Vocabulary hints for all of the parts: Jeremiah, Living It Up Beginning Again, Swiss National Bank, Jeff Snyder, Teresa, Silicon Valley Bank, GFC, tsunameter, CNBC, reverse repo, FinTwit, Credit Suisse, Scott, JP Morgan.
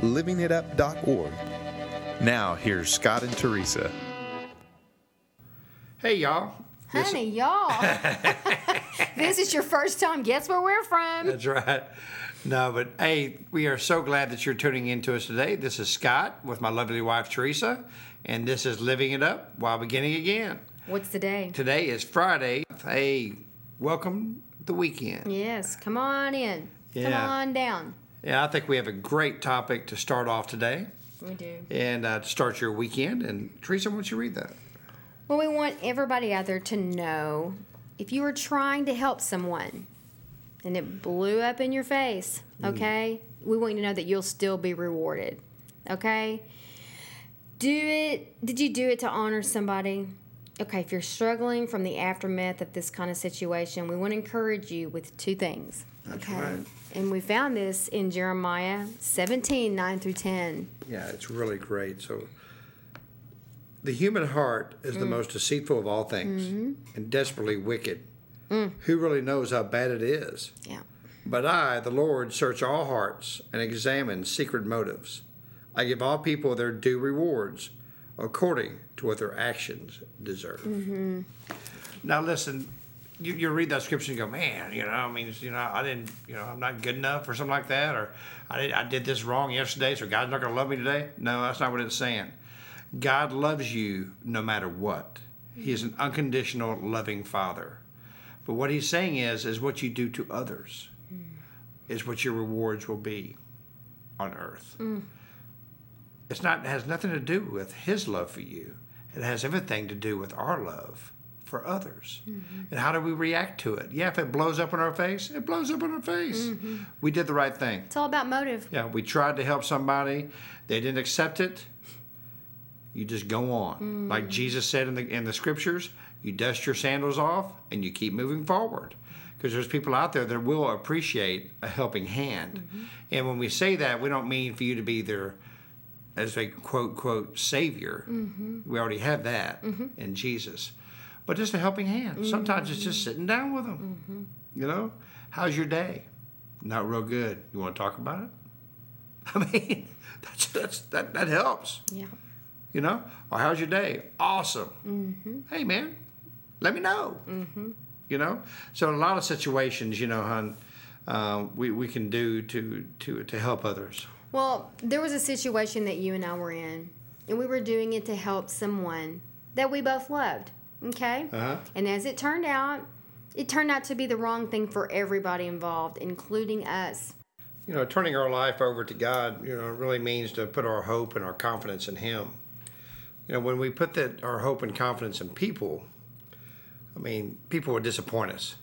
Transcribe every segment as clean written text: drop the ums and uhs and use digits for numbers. livingitup.org. Now here's Scott and Teresa. Hey y'all. Honey, y'all. This is your first time. Guess where we're from. That's right. No, but hey, we are so glad that you're tuning in to us today. This is Scott with my lovely wife, Teresa, and this is Living It Up While Beginning Again. What's the day? Today is Friday. Hey, welcome the weekend. Yes, come on in. Yeah. Come on down. Yeah, I think we have a great topic to start off today. We do. And to start your weekend. And Teresa, why don't you read that? Well, we want everybody out there to know if you were trying to help someone and it blew up in your face, okay? We want you to know that you'll still be rewarded, okay? Do it. Did you do it to honor somebody? Okay, if you're struggling from the aftermath of this kind of situation, we want to encourage you with two things, okay? That's right. And we found this in Jeremiah 17, 9 through 10. Yeah, it's really great, so... The human heart is the most deceitful of all things and desperately wicked. Who really knows how bad it is? Yeah. But I, the Lord, search all hearts and examine secret motives. I give all people their due rewards according to what their actions deserve. Mm-hmm. Now, listen, you read that scripture and go, man, I didn't, I'm not good enough or something like that, or I did this wrong yesterday, so God's not going to love me today. No, that's not what it's saying. God loves you no matter what. He is an unconditional, loving Father. But what he's saying is what you do to others is what your rewards will be on earth. It has nothing to do with his love for you. It has everything to do with our love for others. And how do we react to it? Yeah, if it blows up in our face, it blows up in our face. We did the right thing. It's all about motive. Yeah, we tried to help somebody. They didn't accept it. You just go on. Like Jesus said in the scriptures, you dust your sandals off and you keep moving forward. Because there's people out there that will appreciate a helping hand. And when we say that, we don't mean for you to be their, as they quote, savior. We already have that in Jesus. But just a helping hand. Sometimes it's just sitting down with them. How's your day? Not real good. You want to talk about it? I mean, that helps. Yeah. Or how's your day? Awesome. Hey, man, let me know. So in a lot of situations, hon, we can do to help others. Well, there was a situation that you and I were in, and we were doing it to help someone that we both loved, okay? And as it turned out to be the wrong thing for everybody involved, including us. Turning our life over to God, really means to put our hope and our confidence in Him. When we put our hope and confidence in people, people would disappoint us.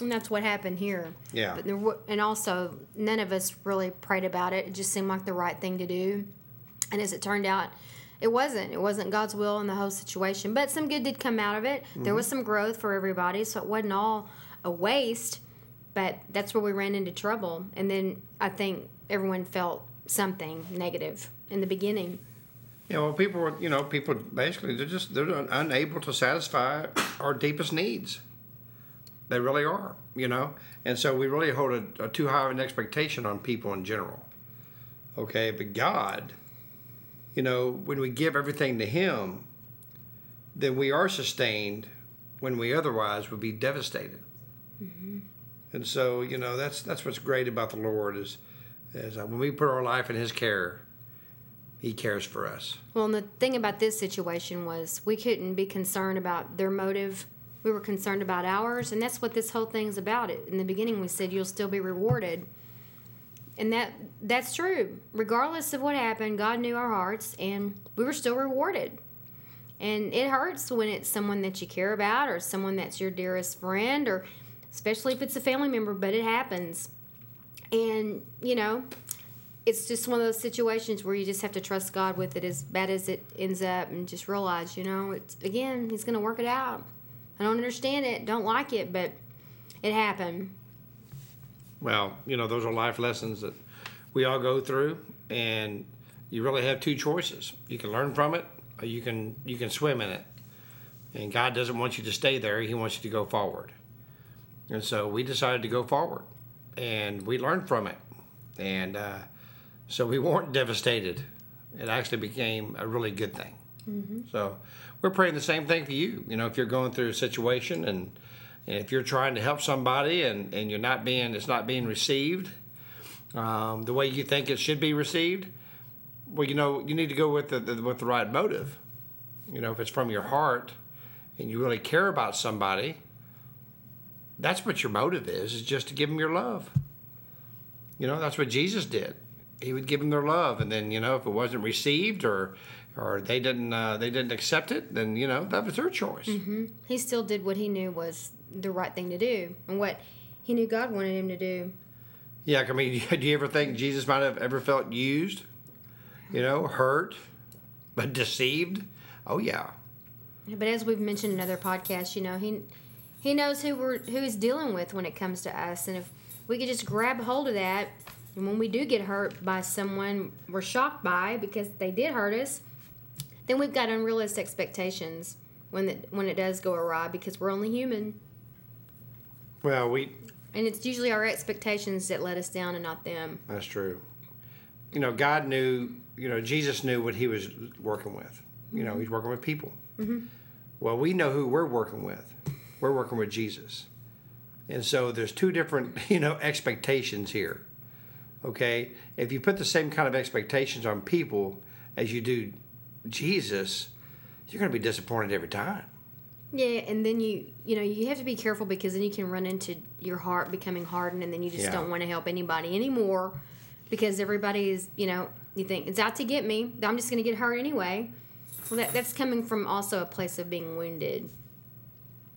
And that's what happened here. Yeah. But also, none of us really prayed about it. It just seemed like the right thing to do. And as it turned out, it wasn't. It wasn't God's will in the whole situation. But some good did come out of it. Mm-hmm. There was some growth for everybody, so it wasn't all a waste. But that's where we ran into trouble. And then I think everyone felt something negative in the beginning. Yeah, well, people were, people basically, they're unable to satisfy our deepest needs. They really are, And so we really hold a too high of an expectation on people in general. Okay, but God, when we give everything to Him, then we are sustained when we otherwise would be devastated. Mm-hmm. And so, that's what's great about the Lord is when we put our life in His care, He cares for us. Well, and the thing about this situation was we couldn't be concerned about their motive. We were concerned about ours, and that's what this whole thing's about. In the beginning, we said you'll still be rewarded. And that's true. Regardless of what happened, God knew our hearts, and we were still rewarded. And it hurts when it's someone that you care about or someone that's your dearest friend or... especially if it's a family member, but it happens. And, it's just one of those situations where you just have to trust God with it, as bad as it ends up, and just realize, you know, it's, again, he's going to work it out. I don't understand it, don't like it, but it happened. Well, you know, those are life lessons that we all go through, and you really have two choices. You can learn from it, or you can swim in it. And God doesn't want you to stay there. He wants you to go forward. And so we decided to go forward, and we learned from it. And so we weren't devastated. It actually became a really good thing. Mm-hmm. So we're praying the same thing for you. You know, if you're going through a situation, and if you're trying to help somebody and you're not being, it's not being received the way you think it should be received, well, you know, you need to go with the right motive. You know, if it's from your heart and you really care about somebody, that's what your motive is just to give them your love. You know, that's what Jesus did. He would give them their love, and then, you know, if it wasn't received or they didn't accept it, then, you know, that was their choice. Mm-hmm. He still did what he knew was the right thing to do and what he knew God wanted him to do. Yeah, I mean, do you ever think Jesus might have ever felt used, you know, hurt, but deceived? Oh, yeah. But as we've mentioned in other podcasts, you know, he knows who he's dealing with when it comes to us, and if we could just grab hold of that, and when we do get hurt by someone we're shocked by because they did hurt us, then we've got unrealistic expectations when it does go awry, because we're only human. Well, and it's usually our expectations that let us down and not them. That's true. You know, God knew. You know, Jesus knew what he was working with. You know, he's working with people. Mm-hmm. Well, we know who we're working with. We're working with Jesus. And so there's two different, you know, expectations here. Okay? If you put the same kind of expectations on people as you do Jesus, you're going to be disappointed every time. Yeah, and then you know, you have to be careful, because then you can run into your heart becoming hardened, and then you just don't want to help anybody anymore, because everybody is, you know, you think it's out to get me. I'm just going to get hurt anyway. Well, that's coming from also a place of being wounded.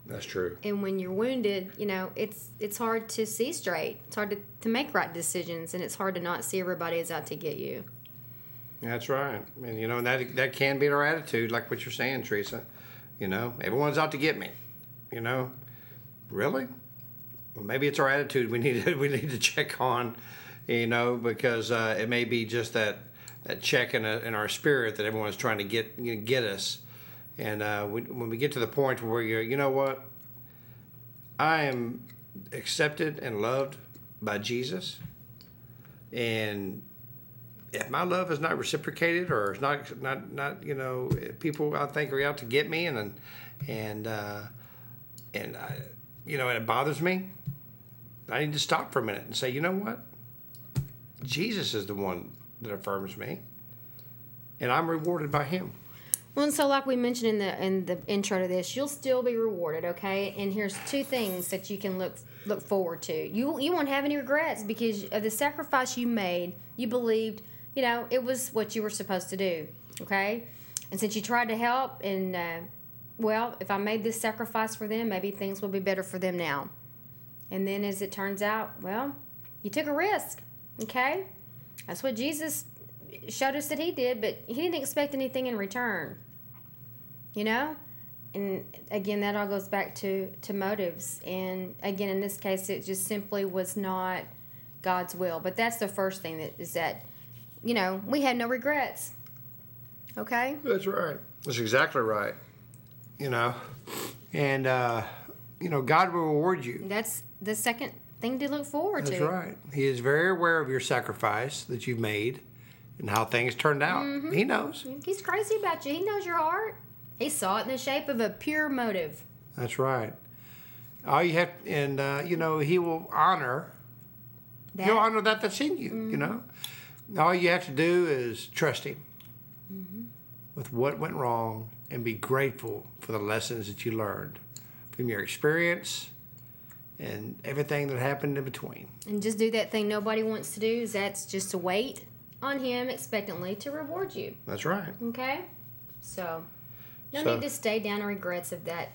That's true. And when you're wounded, you know, it's hard to see straight. It's hard to make right decisions, and it's hard to not see everybody is out to get you. That's right. And, you know, that can be our attitude, like what you're saying, Teresa. You know, everyone's out to get me. You know, really? Well, maybe it's our attitude we need to check on, you know, because it may be just that check in our spirit that everyone's trying to get us. And when we get to the point where you're, you know what, I am accepted and loved by Jesus, and if my love is not reciprocated, or it's not you know, people I think are out to get me, and I, you know, and it bothers me, I need to stop for a minute and say, you know what, Jesus is the one that affirms me, and I'm rewarded by him. Well, and so like we mentioned in the intro to this, you'll still be rewarded, okay? And here's two things that you can look forward to. You won't have any regrets because of the sacrifice you made. You believed, you know, it was what you were supposed to do, okay? And since you tried to help, and, well, if I made this sacrifice for them, maybe things will be better for them now. And then as it turns out, well, you took a risk, okay? That's what Jesus showed us that he did, but he didn't expect anything in return. You know? And again, that all goes back to motives. And again, in this case, it just simply was not God's will. But that's the first thing is that, you know, we had no regrets. Okay? That's right. That's exactly right. You know? And, you know, God will reward you. That's the second thing to look forward to. That's right. He is very aware of your sacrifice that you've made and how things turned out. Mm-hmm. He knows. He's crazy about you. He knows your heart. He saw it in the shape of a pure motive. That's right. All you have, and you know, he will honor that. He'll honor that's in you. Mm-hmm. You know, all you have to do is trust him mm-hmm. with what went wrong, and be grateful for the lessons that you learned from your experience and everything that happened in between. And just do that thing nobody wants to do. Is that's just to wait on him expectantly to reward you. That's right. Okay, so. No need to stay down in regrets of that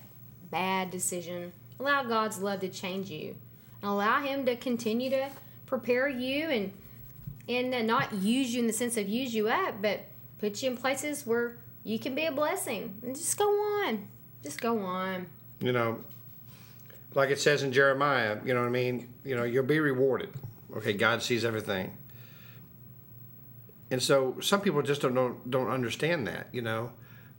bad decision. Allow God's love to change you. And allow him to continue to prepare you and and not use you in the sense of use you up, but put you in places where you can be a blessing. And just go on. Just go on. You know, like it says in Jeremiah, you know what I mean? You know, you'll be rewarded. Okay, God sees everything. And so some people just don't understand that, you know,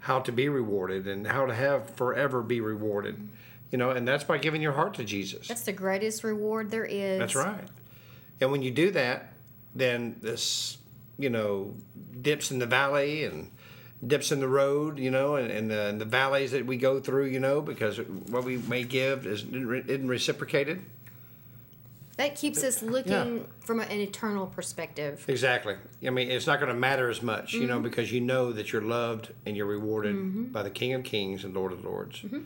how to be rewarded and how to have forever be rewarded. You know, and that's by giving your heart to Jesus. That's the greatest reward there is. That's right. And when you do that, then this, you know, dips in the valley and dips in the road, you know, and the valleys that we go through, you know, because what we may give isn't reciprocated. That keeps us looking from an eternal perspective. Exactly. I mean, it's not going to matter as much, you know, because you know that you're loved and you're rewarded by the King of Kings and Lord of Lords. Mm-hmm.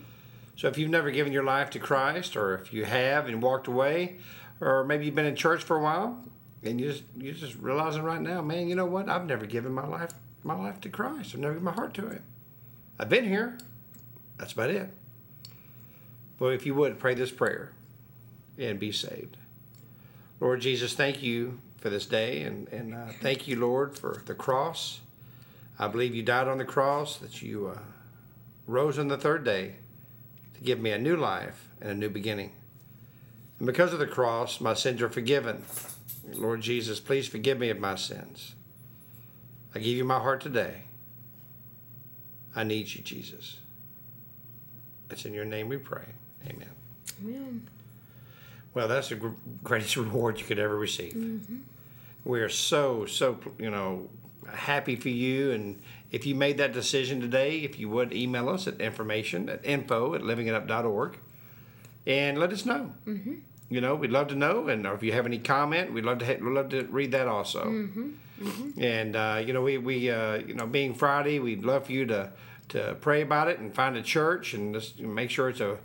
So if you've never given your life to Christ, or if you have and walked away, or maybe you've been in church for a while, and you're just realizing right now, man, you know what? I've never given my life to Christ. I've never given my heart to Him. I've been here. That's about it. Well, if you would, pray this prayer and be saved. Lord Jesus, thank you for this day, and thank you, Lord, for the cross. I believe you died on the cross, that you rose on the third day to give me a new life and a new beginning. And because of the cross, my sins are forgiven. Lord Jesus, please forgive me of my sins. I give you my heart today. I need you, Jesus. It's in your name we pray. Amen. Amen. Well, that's the greatest reward you could ever receive. Mm-hmm. We are so, you know, happy for you. And if you made that decision today, if you would, email us at info@livingitup.org and let us know. Mm-hmm. You know, we'd love to know. And if you have any comment, we'd love to read that also. Mm-hmm. Mm-hmm. And, you know, we you know, being Friday, we'd love for you to pray about it and find a church and just make sure it's a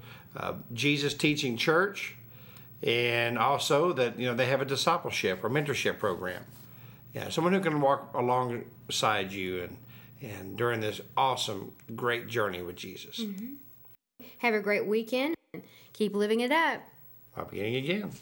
Jesus teaching church. And also that, you know, they have a discipleship or mentorship program. Yeah, someone who can walk alongside you and during this awesome, great journey with Jesus. Mm-hmm. Have a great weekend. Keep living it up. Beginning again.